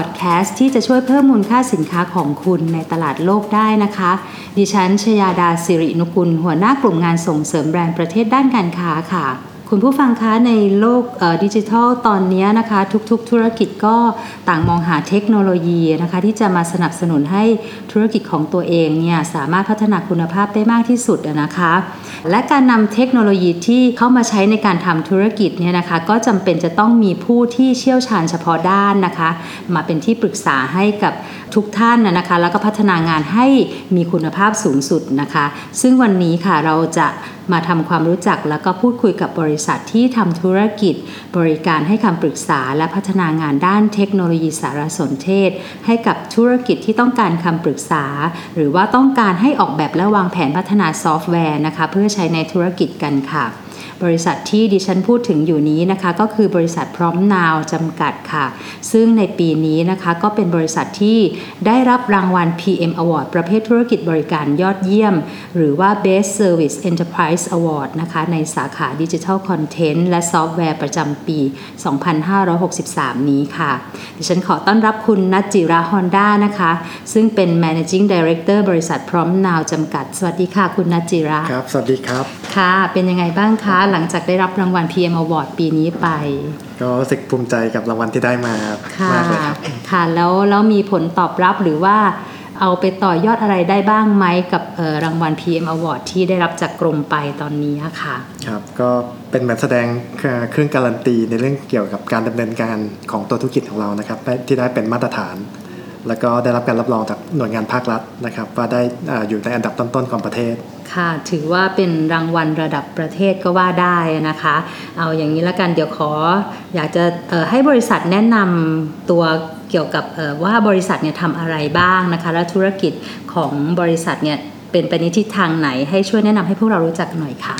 พอดแคสต์ที่จะช่วยเพิ่มมูลค่าสินค้าของคุณในตลาดโลกได้นะคะดิฉันชยาดาสิรินุกุลหัวหน้ากลุ่มงานส่งเสริมแบรนด์ประเทศด้านการค้าค่ะคุณผู้ฟังคะในโลกดิจิทัลตอนนี้นะคะทุกธุรกิจก็ต่างมองหาเทคโนโลยีนะคะที่จะมาสนับสนุนให้ธุรกิจของตัวเองเนี่ยสามารถพัฒนาคุณภาพได้มากที่สุดนะคะและการนำเทคโนโลยีที่เข้ามาใช้ในการทำธุรกิจเนี่ยนะคะก็จำเป็นจะต้องมีผู้ที่เชี่ยวชาญเฉพาะด้านนะคะมาเป็นที่ปรึกษาให้กับทุกท่านนะคะแล้วก็พัฒนางานให้มีคุณภาพสูงสุดนะคะซึ่งวันนี้ค่ะเราจะมาทำความรู้จักแล้วก็พูดคุยกับบริษัทที่ทำธุรกิจบริการให้คำปรึกษาและพัฒนางานด้านเทคโนโลยีสารสนเทศให้กับธุรกิจที่ต้องการคำปรึกษาหรือว่าต้องการให้ออกแบบและวางแผนพัฒนาซอฟต์แวร์นะคะเพื่อใช้ในธุรกิจกันค่ะบริษัทที่ดิฉันพูดถึงอยู่นี้นะคะก็คือบริษัทพร้อมนาวจำกัดค่ะซึ่งในปีนี้นะคะก็เป็นบริษัทที่ได้รับรางวัล PM Award ประเภทธุรกิจบริการยอดเยี่ยมหรือว่า Best Service Enterprise Award นะคะในสาขา Digital Content และ Software ประจำปี 2563 นี้ค่ะดิฉันขอต้อนรับคุณณัฐจิรา ฮอนด้านะคะซึ่งเป็น Managing Director บริษัทพร้อมนาวจำกัดสวัสดีค่ะคุณณัฐจิราครับสวัสดีครับค่ะเป็นยังไงบ้างคะหลังจากได้รับรางวัล PM Award ปีนี้ไปก็รู้สึกภูมิใจกับรางวัลที่ได้มามากเลยครับค่ะแล้วมีผลตอบรับหรือว่าเอาไปต่อยอดอะไรได้บ้างไหมกับรางวัล PM Award ที่ได้รับจากกรมไปตอนนี้ค่ะครับก็เป็นแบบแสดงเครื่องการันตีในเรื่องเกี่ยวกับการดำเนินการของตัวธุรกิจของเรานะครับที่ได้เป็นมาตรฐานแล้วก็ได้รับการรับรองจากหน่วยงานภาครัฐนะครับว่าได้อยู่ในอันดับต้นๆของประเทศค่ะถือว่าเป็นรางวัลระดับประเทศก็ว่าได้นะคะเอาอย่างนี้ละกันเดี๋ยวอยากจะให้บริษัทแนะนำตัวเกี่ยวกับว่าบริษัทเนี่ยทำอะไรบ้างนะคะและธุรกิจของบริษัทเนี่ยเป็นไปในทิศทางไหนให้ช่วยแนะนำให้พวกเรารู้จักหน่อยค่ะ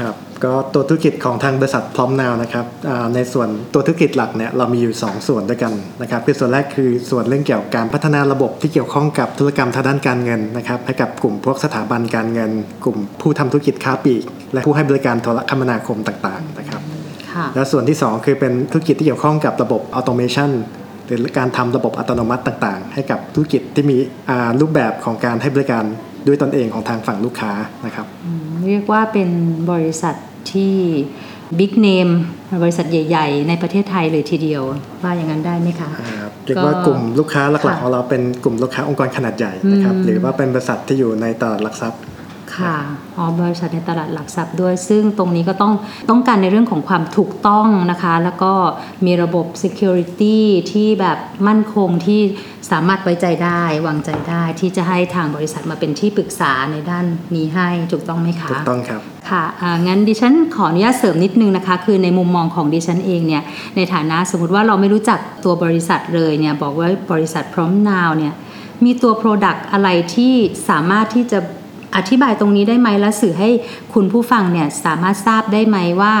ครับก็ตัวธุรกิจของทางบริษัทพร้อมนาวนะครับในส่วนตัวธุรกิจหลักเนี่ยเรามีอยู่2ส่วนด้วยกันนะครับคือส่วนแรกคือส่วนเรื่องเกี่ยวกับการพัฒนาระบบที่เกี่ยวข้องกับธุรกรรมทางด้านการเงินนะครับให้กับกลุ่มพวกสถาบันการเงินกลุ่มผู้ทำธุรกิจค้าปลีกและผู้ให้บริการโทรคมนาคมต่างๆนะครับและส่วนที่2คือเป็นธุรกิจที่เกี่ยวข้องกับระบบออโตเมชันหรือการทำระบบอัตโนมัติต่างๆให้กับธุรกิจที่มีรูปแบบของการให้บริการด้วยตนเองของทางฝั่งลูกค้านะครับเรียกว่าเป็นบริษัทที่บิ๊กเนมบริษัทใหญ่ๆในประเทศไทยเลยทีเดียวว่าอย่างนั้นได้ไหมคะเรียกว่ากลุ่มลูกค้าหลักๆของเราเป็นกลุ่มลูกค้าองค์กรขนาดใหญ่นะครับหรือว่าเป็นบริษัทที่อยู่ในตลาดหลักทรัพย์ค่ะอ๋อบริษัทในตลาดหลักทรัพย์ด้วยซึ่งตรงนี้ก็ต้องการในเรื่องของความถูกต้องนะคะแล้วก็มีระบบ security ที่แบบมั่นคงที่สามารถไว้ใจได้วางใจได้ที่จะให้ทางบริษัทมาเป็นที่ปรึกษาในด้านนี้ให้ถูกต้องไหมคะถูกต้องครับค่ะงั้นดิฉันขออนุญาตเสริมนิดนึงนะคะคือในมุมมองของดิฉันเองเนี่ยในฐานะสมมติว่าเราไม่รู้จักตัวบริษัทเลยเนี่ยบอกว่าบริษัทพร้อมนาวเนี่ยมีตัว product อะไรที่สามารถที่จะอธิบายตรงนี้ได้ไหมและสื่อให้คุณผู้ฟังเนี่ยสามารถทราบได้ไหมว่า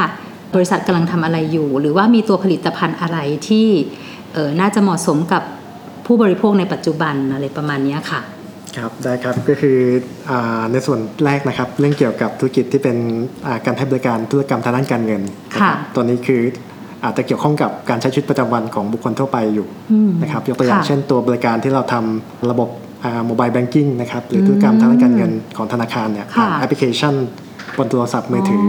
บริษัทกำลังทำอะไรอยู่หรือว่ามีตัวผลิตภัณฑ์อะไรที่น่าจะเหมาะสมกับผู้บริโภคในปัจจุบันอะไรประมาณนี้ค่ะครับได้ครับก็คือในส่วนแรกนะครับเรื่องเกี่ยวกับธุรกิจที่เป็นการให้บริการธุรกรรมทางด้านการเงินค่ะตัวนี้คืออาจจะเกี่ยวข้องกับการใช้ชีวิตประจำวันของบุคคลทั่วไปอยู่นะครับยกตัวอย่างเช่นตัวบริการที่เราทำระบบโมบายแบงกิ้งนะครับหรือธุรกรรมทางด้านการเงินของธนาคารเนี่ยผ่านแอปพลิเคชันบนโทรศัพท์มือถือ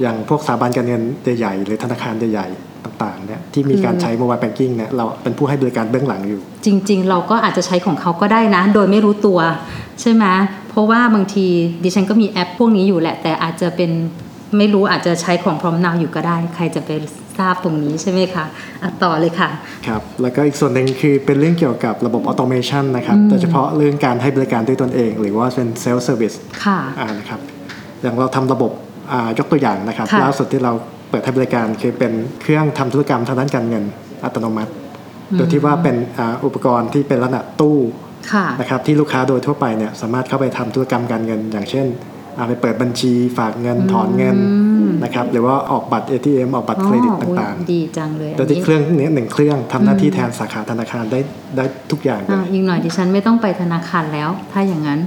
อย่างพวกสถาบันการเงินใหญ่ๆหรือธนาคารใหญ่ๆต่างๆเนี่ยที่มีการใช้โมบายแบงกิ้งเนี่ยเราเป็นผู้ให้บริการเบื้องหลังอยู่จริงๆเราก็อาจจะใช้ของเขาก็ได้นะโดยไม่รู้ตัวใช่ไหมเพราะว่าบางทีดิฉันก็มีแอปพวกนี้อยู่แหละแต่อาจจะเป็นไม่รู้อาจจะใช้ของพร้อมนาวอยู่ก็ได้ใครจะไปทราบตรงนี้ใช่ไหมคะต่อเลยค่ะครับแล้วก็อีกส่วนหนึ่งคือเป็นเรื่องเกี่ยวกับระบบออโตเมชันนะครับโดยเฉพาะเรื่องการให้บริการด้วยตนเองหรือว่าเป็นเซลฟ์เซอร์วิสค่ะนะครับอย่างเราทำระบบยกตัวอย่างนะครับล่าสุดที่เราเปิดให้บริการคือเป็นเครื่องทำธุรกรรมทางด้านการเงินอัตโนมัติโดยที่ว่าเป็นอุปกรณ์ที่เป็นลักษณะตู้ นะครับที่ลูกค้าโดยทั่วไปเนี่ยสามารถเข้าไปทำธุรกรรมการเงินอย่างเช่นไปเปิดบัญชีฝากเงินถอนเงินนะครับหรือว่าออกบัตร ATM ออกบัตรเครดิตต่างๆดีจังเลยโดยที่เครื่องนี้1เครื่องทำหน้าที่แทนสาขาธนาคารได้ทุกอย่างเลยยิ่งหน่อยดิฉันไม่ต้องไปธนาคารแล้วถ้าอย่างนั้น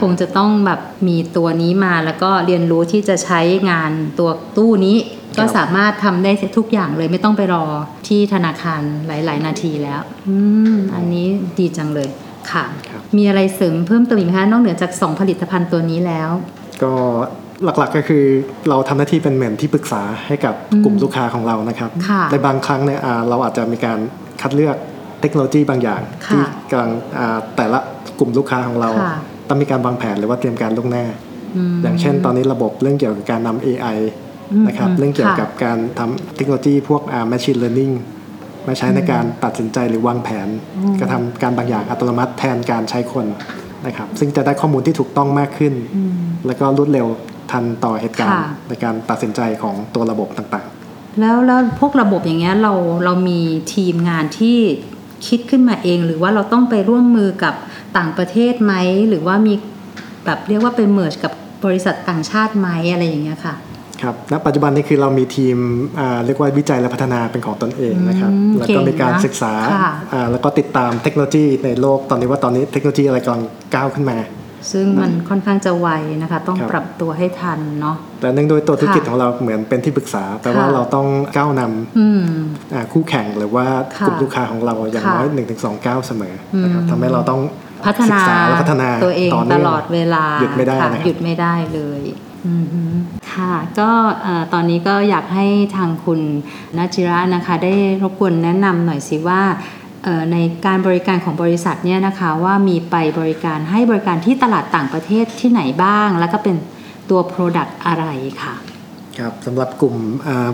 คงจะต้องแบบมีตัวนี้มาแล้วก็เรียนรู้ที่จะใช้งานตัวตู้นี้ก็สามารถทำได้ทุกอย่างเลยไม่ต้องไปรอที่ธนาคารหลายๆนาทีแล้วอันนี้ดีจังเลยค่ะมีอะไรเสริมเพิ่มเติมอีกไหมคะนอกเหนือจาก2ผลิตภัณฑ์ตัวนี้แล้วก็หลักๆก็คือเราทำหน้าที่เป็นเหมือนที่ปรึกษาให้กับกลุ่มลูกค้าของเรานะครับในบางครั้งเนี่ยเราอาจจะมีการคัดเลือกเทคโนโลยีบางอย่างที่กำลังแต่ละกลุ่มลูกค้าของเราต้องมีการวางแผนหรือว่าเตรียมการล่วงหน้าอย่างเช่นตอนนี้ระบบเรื่องเกี่ยวกับการนำ AI นะครับเรื่องเกี่ยวกับการทำเทคโนโลยีพวก machine learning มาใช้ในการตัดสินใจหรือวางแผนกระทำการบางอย่างอัตโนมัติแทนการใช้คนนะครับซึ่งจะได้ข้อมูลที่ถูกต้องมากขึ้นแล้วก็รวดเร็วทันต่อเหตุการณ์ในการตัดสินใจของตัวระบบต่างๆแล้วพวกระบบอย่างเงี้ยเรามีทีมงานที่คิดขึ้นมาเองหรือว่าเราต้องไปร่วมมือกับต่างประเทศไหมหรือว่ามีแบบเรียกว่าไปเมิร์จกับบริษัทต่างชาติไหมอะไรอย่างเงี้ยค่ะครับณปัจจุบันนี้คือเรามีทีมเรียกว่าวิจัยและพัฒนาเป็นของตนเองนะครับแล้วก็มีการศึกษาแล้วก็ติดตามเทคโนโลยีในโลกตอนนี้เทคโนโลยีอะไรกำลังก้าวขึ้นมาซึ่งมันค่อนข้างจะไวนะคะต้องปรับตัวให้ทันเนาะแต่เนื่องด้วยตัวธุรกิจของเราเหมือนเป็นที่ปรึกษาแปลว่าเราต้องก้าวนำคู่แข่งหรือว่ากลุ่มลูกค้าของเราอย่างน้อย 1-2 ก้าวเสมอนะครับทำให้เราต้องพัฒนาตัวเองตลอดเวลาหยุดไม่ได้นะครับหยุดไม่ได้เลยค่ะก็ตอนนี้ก็อยากให้ทางคุณณจิระนะคะได้รบกวนแนะนำหน่อยสิว่าในการบริการของบริษัทเนี่ยนะคะว่ามีไปบริการให้บริการที่ตลาดต่างประเทศที่ไหนบ้างแล้วก็เป็นตัว product อะไรค่ะครับสำหรับกลุ่ม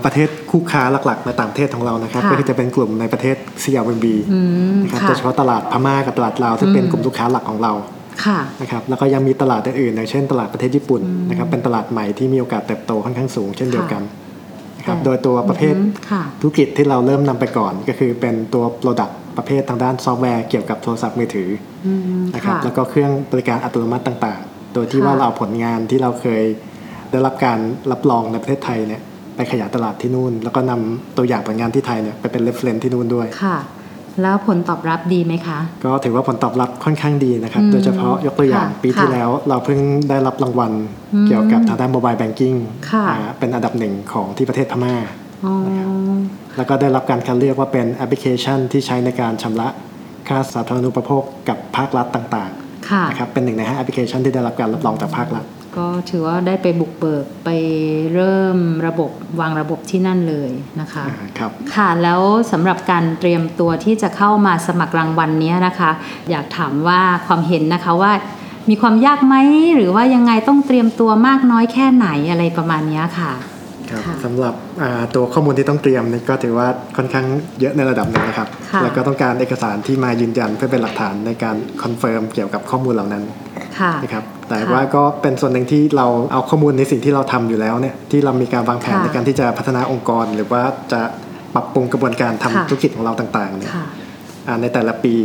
ประเทศคู่ค้าหลักๆในต่างประเทศของเรานะครับก็คือจะเป็นกลุ่มในประเทศ CRMB นะครับโดยเฉพาะตลาดพม่ากับตลาดลาวที่เป็นกลุ่มลูกค้าหลักของเราค่ะนะครับแล้วก็ยังมีตลาดอื่นๆอย่างเช่นตลาดประเทศญี่ปุ่นนะครับเป็นตลาดใหม่ที่มีโอกาสเติบโตค่อนข้างสูงเช่นเดียวกันครับโดยตัวประเภทธุรกิจที่เราเริ่มนำไปก่อนก็คือเป็นตัว productประเภททางด้านซอฟต์แวร์เกี่ยวกับโทรศัพท์มือถือนะครับแล้วก็เครื่องบริการอัตโนมัติต่างๆโดยที่ว่าเราผลงานที่เราเคยได้รับการรับรองในประเทศไทยเนี่ยไปขยายตลาดที่นู่นแล้วก็นำตัวอย่างผลงานที่ไทยเนี่ยไปเป็น reference ที่นู่นด้วยค่ะแล้วผลตอบรับดีไหมคะก็ถือว่าผลตอบรับค่อนข้างดีนะครับโดยเฉพาะยกตัวอย่างปีที่แล้วเราเพิ่งได้รับรางวัลเกี่ยวกับทางด้าน mobile banking เป็นอันดับ1ของที่ประเทศพม่าแล้วก็ได้รับการคัดเลือกว่าเป็นแอปพลิเคชันที่ใช้ในการชำระค่าสาธารณูปโภคกับภาครัฐต่างๆนะครับเป็น1ใน5แอปพลิเคชันที่ได้รับการรับรองจากภาครัฐก็ถือว่าได้ไปบุกเบิกไปเริ่มระบบวางระบบที่นั่นเลยนะคะครับค่ะแล้วสำหรับการเตรียมตัวที่จะเข้ามาสมัครรางวัลนี้นะคะอยากถามว่าความเห็นนะคะว่ามีความยากไหมหรือว่ายังไงต้องเตรียมตัวมากน้อยแค่ไหนอะไรประมาณนี้ค่ะสำหรับตัวข้อมูลที่ต้องเตรียมนี่ก็ถือว่าค่อนข้างเยอะในระดับหนึ่งนะครับแล้วก็ต้องการเอกสารที่มายืนยันเพื่อเป็นหลักฐานในการคอนเฟิร์มเกี่ยวกับข้อมูลเหล่านั้นนะครับแต่ว่าก็เป็นส่วนหนึ่งที่เราเอาข้อมูลในสิ่งที่เราทำอยู่แล้วเนี่ยที่เรามีการวางแผนในการที่จะพัฒนาองค์กรหรือว่าจะปรับปรุงกระบวนการทำธุรกิจของเราต่างๆเนี่ยในแต่ละปี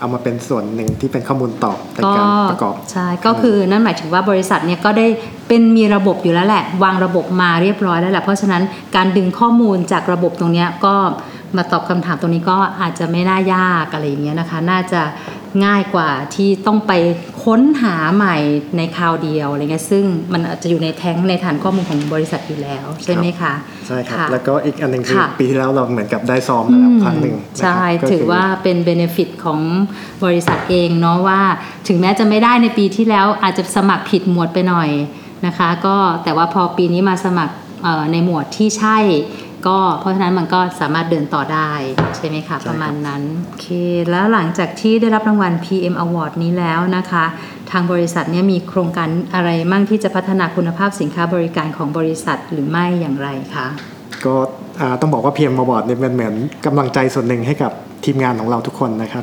เอามาเป็นส่วนหนึ่งที่เป็นข้อมูลต่อในการประกอบใช่ก็คือนั่นหมายถึงว่าบริษัทเนี่ยก็ได้เป็นมีระบบอยู่แล้วแหละวางระบบมาเรียบร้อยแล้วแหละเพราะฉะนั้นการดึงข้อมูลจากระบบตรงนี้ก็มาตอบคำถามตรงนี้ก็อาจจะไม่น่ายากอะไรอย่างเงี้ยนะคะน่าจะง่ายกว่าที่ต้องไปค้นหาใหม่ในคราวเดียวอะไรเงี้ยซึ่งมันอาจจะอยู่ในแท้งในฐานข้อมูลของบริษัทอยู่แล้วใช่ไหมคะใช่ครับแล้วก็อีกอันนึงคือปีที่แล้วเราเหมือนกับได้ซ้อมมาแล้วครั้งหนึ่งใช่ถือว่าเป็นเบเนฟิตของบริษัทเองเนาะว่าถึงแม้จะไม่ได้ในปีที่แล้วอาจจะสมัครผิดหมวดไปหน่อยนะคะก็แต่ว่าพอปีนี้มาสมัครในหมวดที่ใช่ก็เพราะฉะนั้นมันก็สามารถเดินต่อได้ใช่ไหมคะประมาณนั้นโอเคแล้วหลังจากที่ได้รับรางวัล PM Award นี้แล้วนะคะทางบริษัทเนี่ยมีโครงการอะไรมั่งที่จะพัฒนาคุณภาพสินค้าบริการของบริษัทหรือไม่อย่างไรคะก็ต้องบอกว่า PM Award เนี่ยเป็นเหมือนกำลังใจส่วนหนึ่งให้กับทีมงานของเราทุกคนนะครับ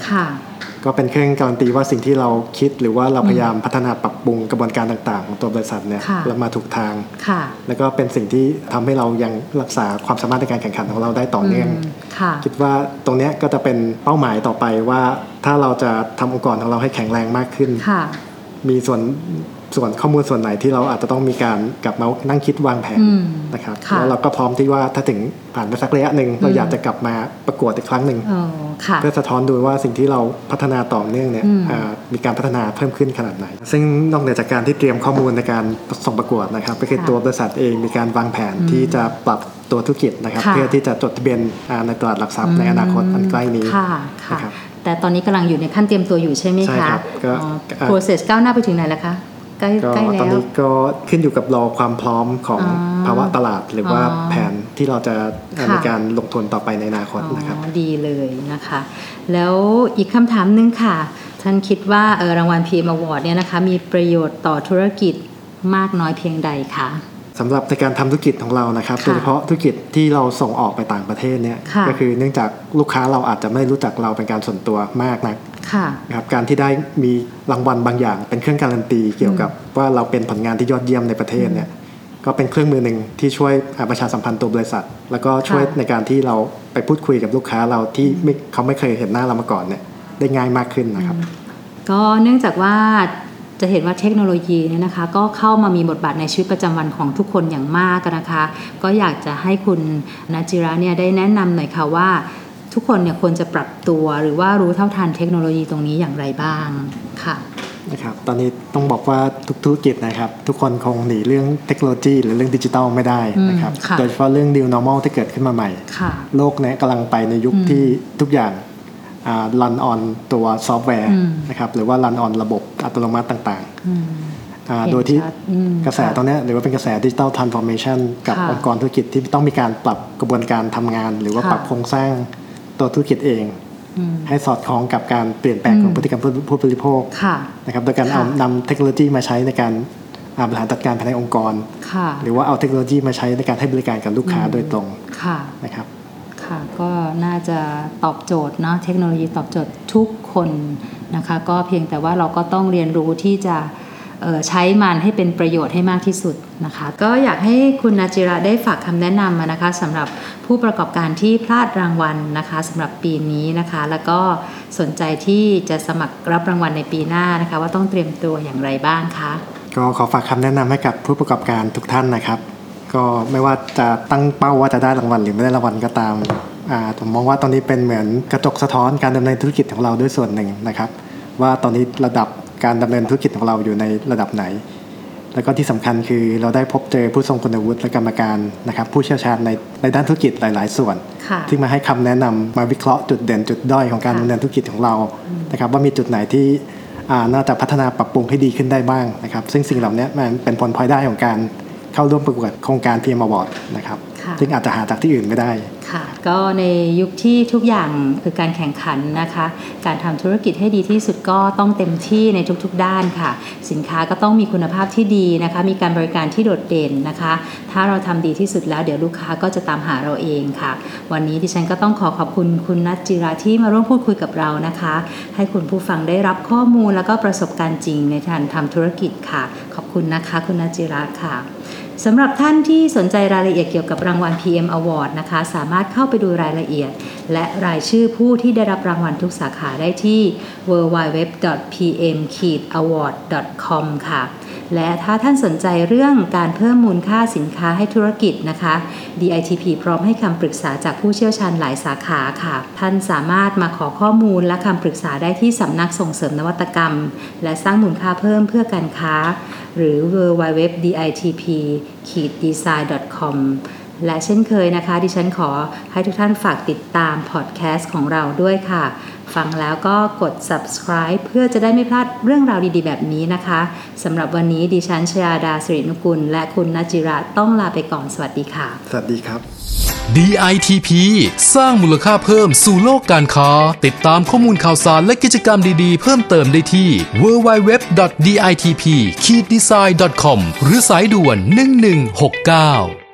ก็เป็นเครื่องการันตีว่าสิ่งที่เราคิดหรือว่าเราพยายามพัฒนาปรับปรุงกระบวนการต่างๆของตัวบริษัทเนี่ยแล้วมาถูกทางแล้วก็เป็นสิ่งที่ทำให้เรายังรักษาความสามารถในการแข่งขันของเราได้ต่อเนื่องคิดว่าตรงนี้ก็จะเป็นเป้าหมายต่อไปว่าถ้าเราจะทำองค์กรของเราให้แข็งแรงมากขึ้นมีส่วนข้อมูลส่วนไหนที่เราอาจจะต้องมีการกลับมานั่งคิดวางแผนนะครับแล้วเราก็พร้อมที่ว่าถ้าถึงผ่านไปสักระยะหนึ่งเราอยากจะกลับมาประกวดอีกครั้งหนึ่งเพื่อสะท้อนดูว่าสิ่งที่เราพัฒนาต่อเนื่องเนี่ยมีการพัฒนาเพิ่มขึ้นขนาดไหนซึ่งนอกเหนือจากการที่เตรียมข้อมูลในการส่งประกวดนะครับก็คือตัวบริษัทเองมีการวางแผนที่จะปรับตัวธุรกิจนะครับเพื่อที่จะจดทะเบียนในตลาดหลักทรัพย์ในอนาคตอันใกล้นี้นะครับแต่ตอนนี้กำลังอยู่ในขั้นเตรียมตัวอยู่ใช่ไหมคะ process ก้าวหน้าไปถึงไหนแล้วคะใกล้แล้วตอนนี้ก็ขึ้นอยู่กับรอความพร้อมของภาวะตลาดหรือว่าแผนที่เราจะมีการลงทุนต่อไปในอนาคตนะครับดีเลยนะคะแล้วอีกคำถามนึงค่ะท่านคิดว่ารางวัล PM Award เนี่ยนะคะมีประโยชน์ต่อธุรกิจมากน้อยเพียงใดคะสำหรับในการทำธุรกิจของเรานะครับโดยเฉพาะธุรกิจที่เราส่งออกไปต่างประเทศเนี่ยก็คือเนื่องจากลูกค้าเราอาจจะไม่รู้จักเราเป็นการส่วนตัวมากนักนะครับการที่ได้มีรางวัลบางอย่างเป็นเครื่องการันตีเกี่ยวกับว่าเราเป็นผลงานที่ยอดเยี่ยมในประเทศเนี่ยก็เป็นเครื่องมือหนึ่งที่ช่วยประชาสัมพันธ์ตัวบริษัทแล้วก็ช่วยในการที่เราไปพูดคุยกับลูกค้าเราที่เขาไม่เคยเห็นหน้าเรามาก่อนเนี่ยได้ง่ายมากขึ้นนะครับก็เนื่องจากว่าจะเห็นว่าเทคโนโลยีเนี่ยนะคะก็เข้ามามีบทบาทในชีวิตประจำวันของทุกคนอย่างมากนะคะก็อยากจะให้คุณณจิระเนี่ยได้แนะนำหน่อยค่ะว่าทุกคนเนี่ยควรจะปรับตัวหรือว่ารู้เท่าทันเทคโนโลยีตรงนี้อย่างไรบ้างค่ะนะครับตอนนี้ต้องบอกว่าทุกธุรกิจนะครับทุกคนคงหนีเรื่องเทคโนโลยีหรือเรื่องดิจิทัลไม่ได้นะครับโดยเฉพาะเรื่อง new normal ที่เกิดขึ้นมาใหม่โลกเนี่ยกำลังไปในยุคที่ทุกอย่างรันออนตัวซอฟต์แวร์นะครับหรือว่ารันออนระบบอัตโนมัติต่างๆโดยที่กระแสตอนนี้หรือว่าเป็นกระแส Digital Transformation กับองค์กรธุรกิจที่ต้องมีการปรับกระบวนการทำงานหรือว่าปรับโครงสร้างตัวธุรกิจเองให้สอดคล้องกับการเปลี่ยนแปลงของพฤติกรรมผู้บริโภคนะครับโดยการเอานำเทคโนโลยีมาใช้ในการบริหารจัดการภายในองค์กรหรือว่าเอาเทคโนโลยีมาใช้ในการให้บริการกับลูกค้าโดยตรงนะครับค่ะก็น่าจะตอบโจทย์เนาะเทคโนโลยีตอบโจทย์ทุกคนนะคะก็เพียงแต่ว่าเราก็ต้องเรียนรู้ที่จะใช้มันให้เป็นประโยชน์ให้มากที่สุดนะคะก็อยากให้คุณณจิระได้ฝากคำแนะนำนะคะสำหรับผู้ประกอบการที่พลาดรางวัลนะคะสำหรับปีนี้นะคะแล้วก็สนใจที่จะสมัครรับรางวัลในปีหน้านะคะว่าต้องเตรียมตัวอย่างไรบ้างคะก็ขอฝากคำแนะนำให้กับผู้ประกอบการทุกท่านนะครับก็ไม่ว่าจะตั้งเป้าว่าจะได้รางวัลหรือไม่ได้รางวัลก็ตามผมมองว่าตอนนี้เป็นเหมือนกระจกสะท้อนการดำเนินธุรกิจของเราด้วยส่วนหนึ่งนะครับว่าตอนนี้ระดับการดำเนินธุรกิจของเราอยู่ในระดับไหนแล้วก็ที่สำคัญคือเราได้พบเจอผู้ทรงคุณวุฒิและกรรมการนะครับผู้เชี่ยวชาญในด้านธุรกิจหลายๆส่วนที่มาให้คำแนะนำมาวิเคราะห์จุดเด่นจุดด้อยของการดำเนินธุรกิจของเรานะครับว่ามีจุดไหนที่น่าจะพัฒนาปรับปรุงให้ดีขึ้นได้บ้างนะครับซึ่งสิ่งเหล่านี้มันเป็นผลพลอยได้ของการเข้าร่วมประกวดโครงการ PM Award นะครับซึ่งอาจจะหาจากที่อื่นไม่ได้ค่ะก็ในยุคที่ทุกอย่างคือการแข่งขันนะคะการทำธุรกิจให้ดีที่สุดก็ต้องเต็มที่ในทุกๆด้านค่ะสินค้าก็ต้องมีคุณภาพที่ดีนะคะมีการบริการที่โดดเด่นนะคะถ้าเราทำดีที่สุดแล้วเดี๋ยวลูกค้าก็จะตามหาเราเองค่ะวันนี้ดิฉันก็ต้องขอบคุณคุณณจิระที่มาร่วมพูดคุยกับเรานะคะให้คุณผู้ฟังได้รับข้อมูลแล้วก็ประสบการณ์จริงในการทำธุรกิจค่ะขอบคุณนะคะคุณณจิระค่ะสำหรับท่านที่สนใจรายละเอียดเกี่ยวกับรางวัล PM Award นะคะสามารถเข้าไปดูรายละเอียดและรายชื่อผู้ที่ได้รับรางวัลทุกสาขาได้ที่ www.pm-award.com ค่ะและถ้าท่านสนใจเรื่องการเพิ่มมูลค่าสินค้าให้ธุรกิจนะคะ DITP พร้อมให้คำปรึกษาจากผู้เชี่ยวชาญหลายสาขาค่ะท่านสามารถมาขอข้อมูลและคำปรึกษาได้ที่สำนักส่งเสริมนวัตกรรมและสร้างมูลค่าเพิ่มเพื่อการค้าหรือ www.ditp-design.com และเช่นเคยนะคะดิฉันขอให้ทุกท่านฝากติดตามพอดแคสต์ของเราด้วยค่ะฟังแล้วก็กด subscribe เพื่อจะได้ไม่พลาดเรื่องราวดีๆแบบนี้นะคะสำหรับวันนี้ดิฉันชยาดาสิรินุกุลและคุณณจิระต้องลาไปก่อนสวัสดีค่ะสวัสดีครับ DITP สร้างมูลค่าเพิ่มสู่โลกการค้าติดตามข้อมูลข่าวสารและกิจกรรมดีๆเพิ่มเติมได้ที่ www.ditp-design.com หรือสายด่วน1169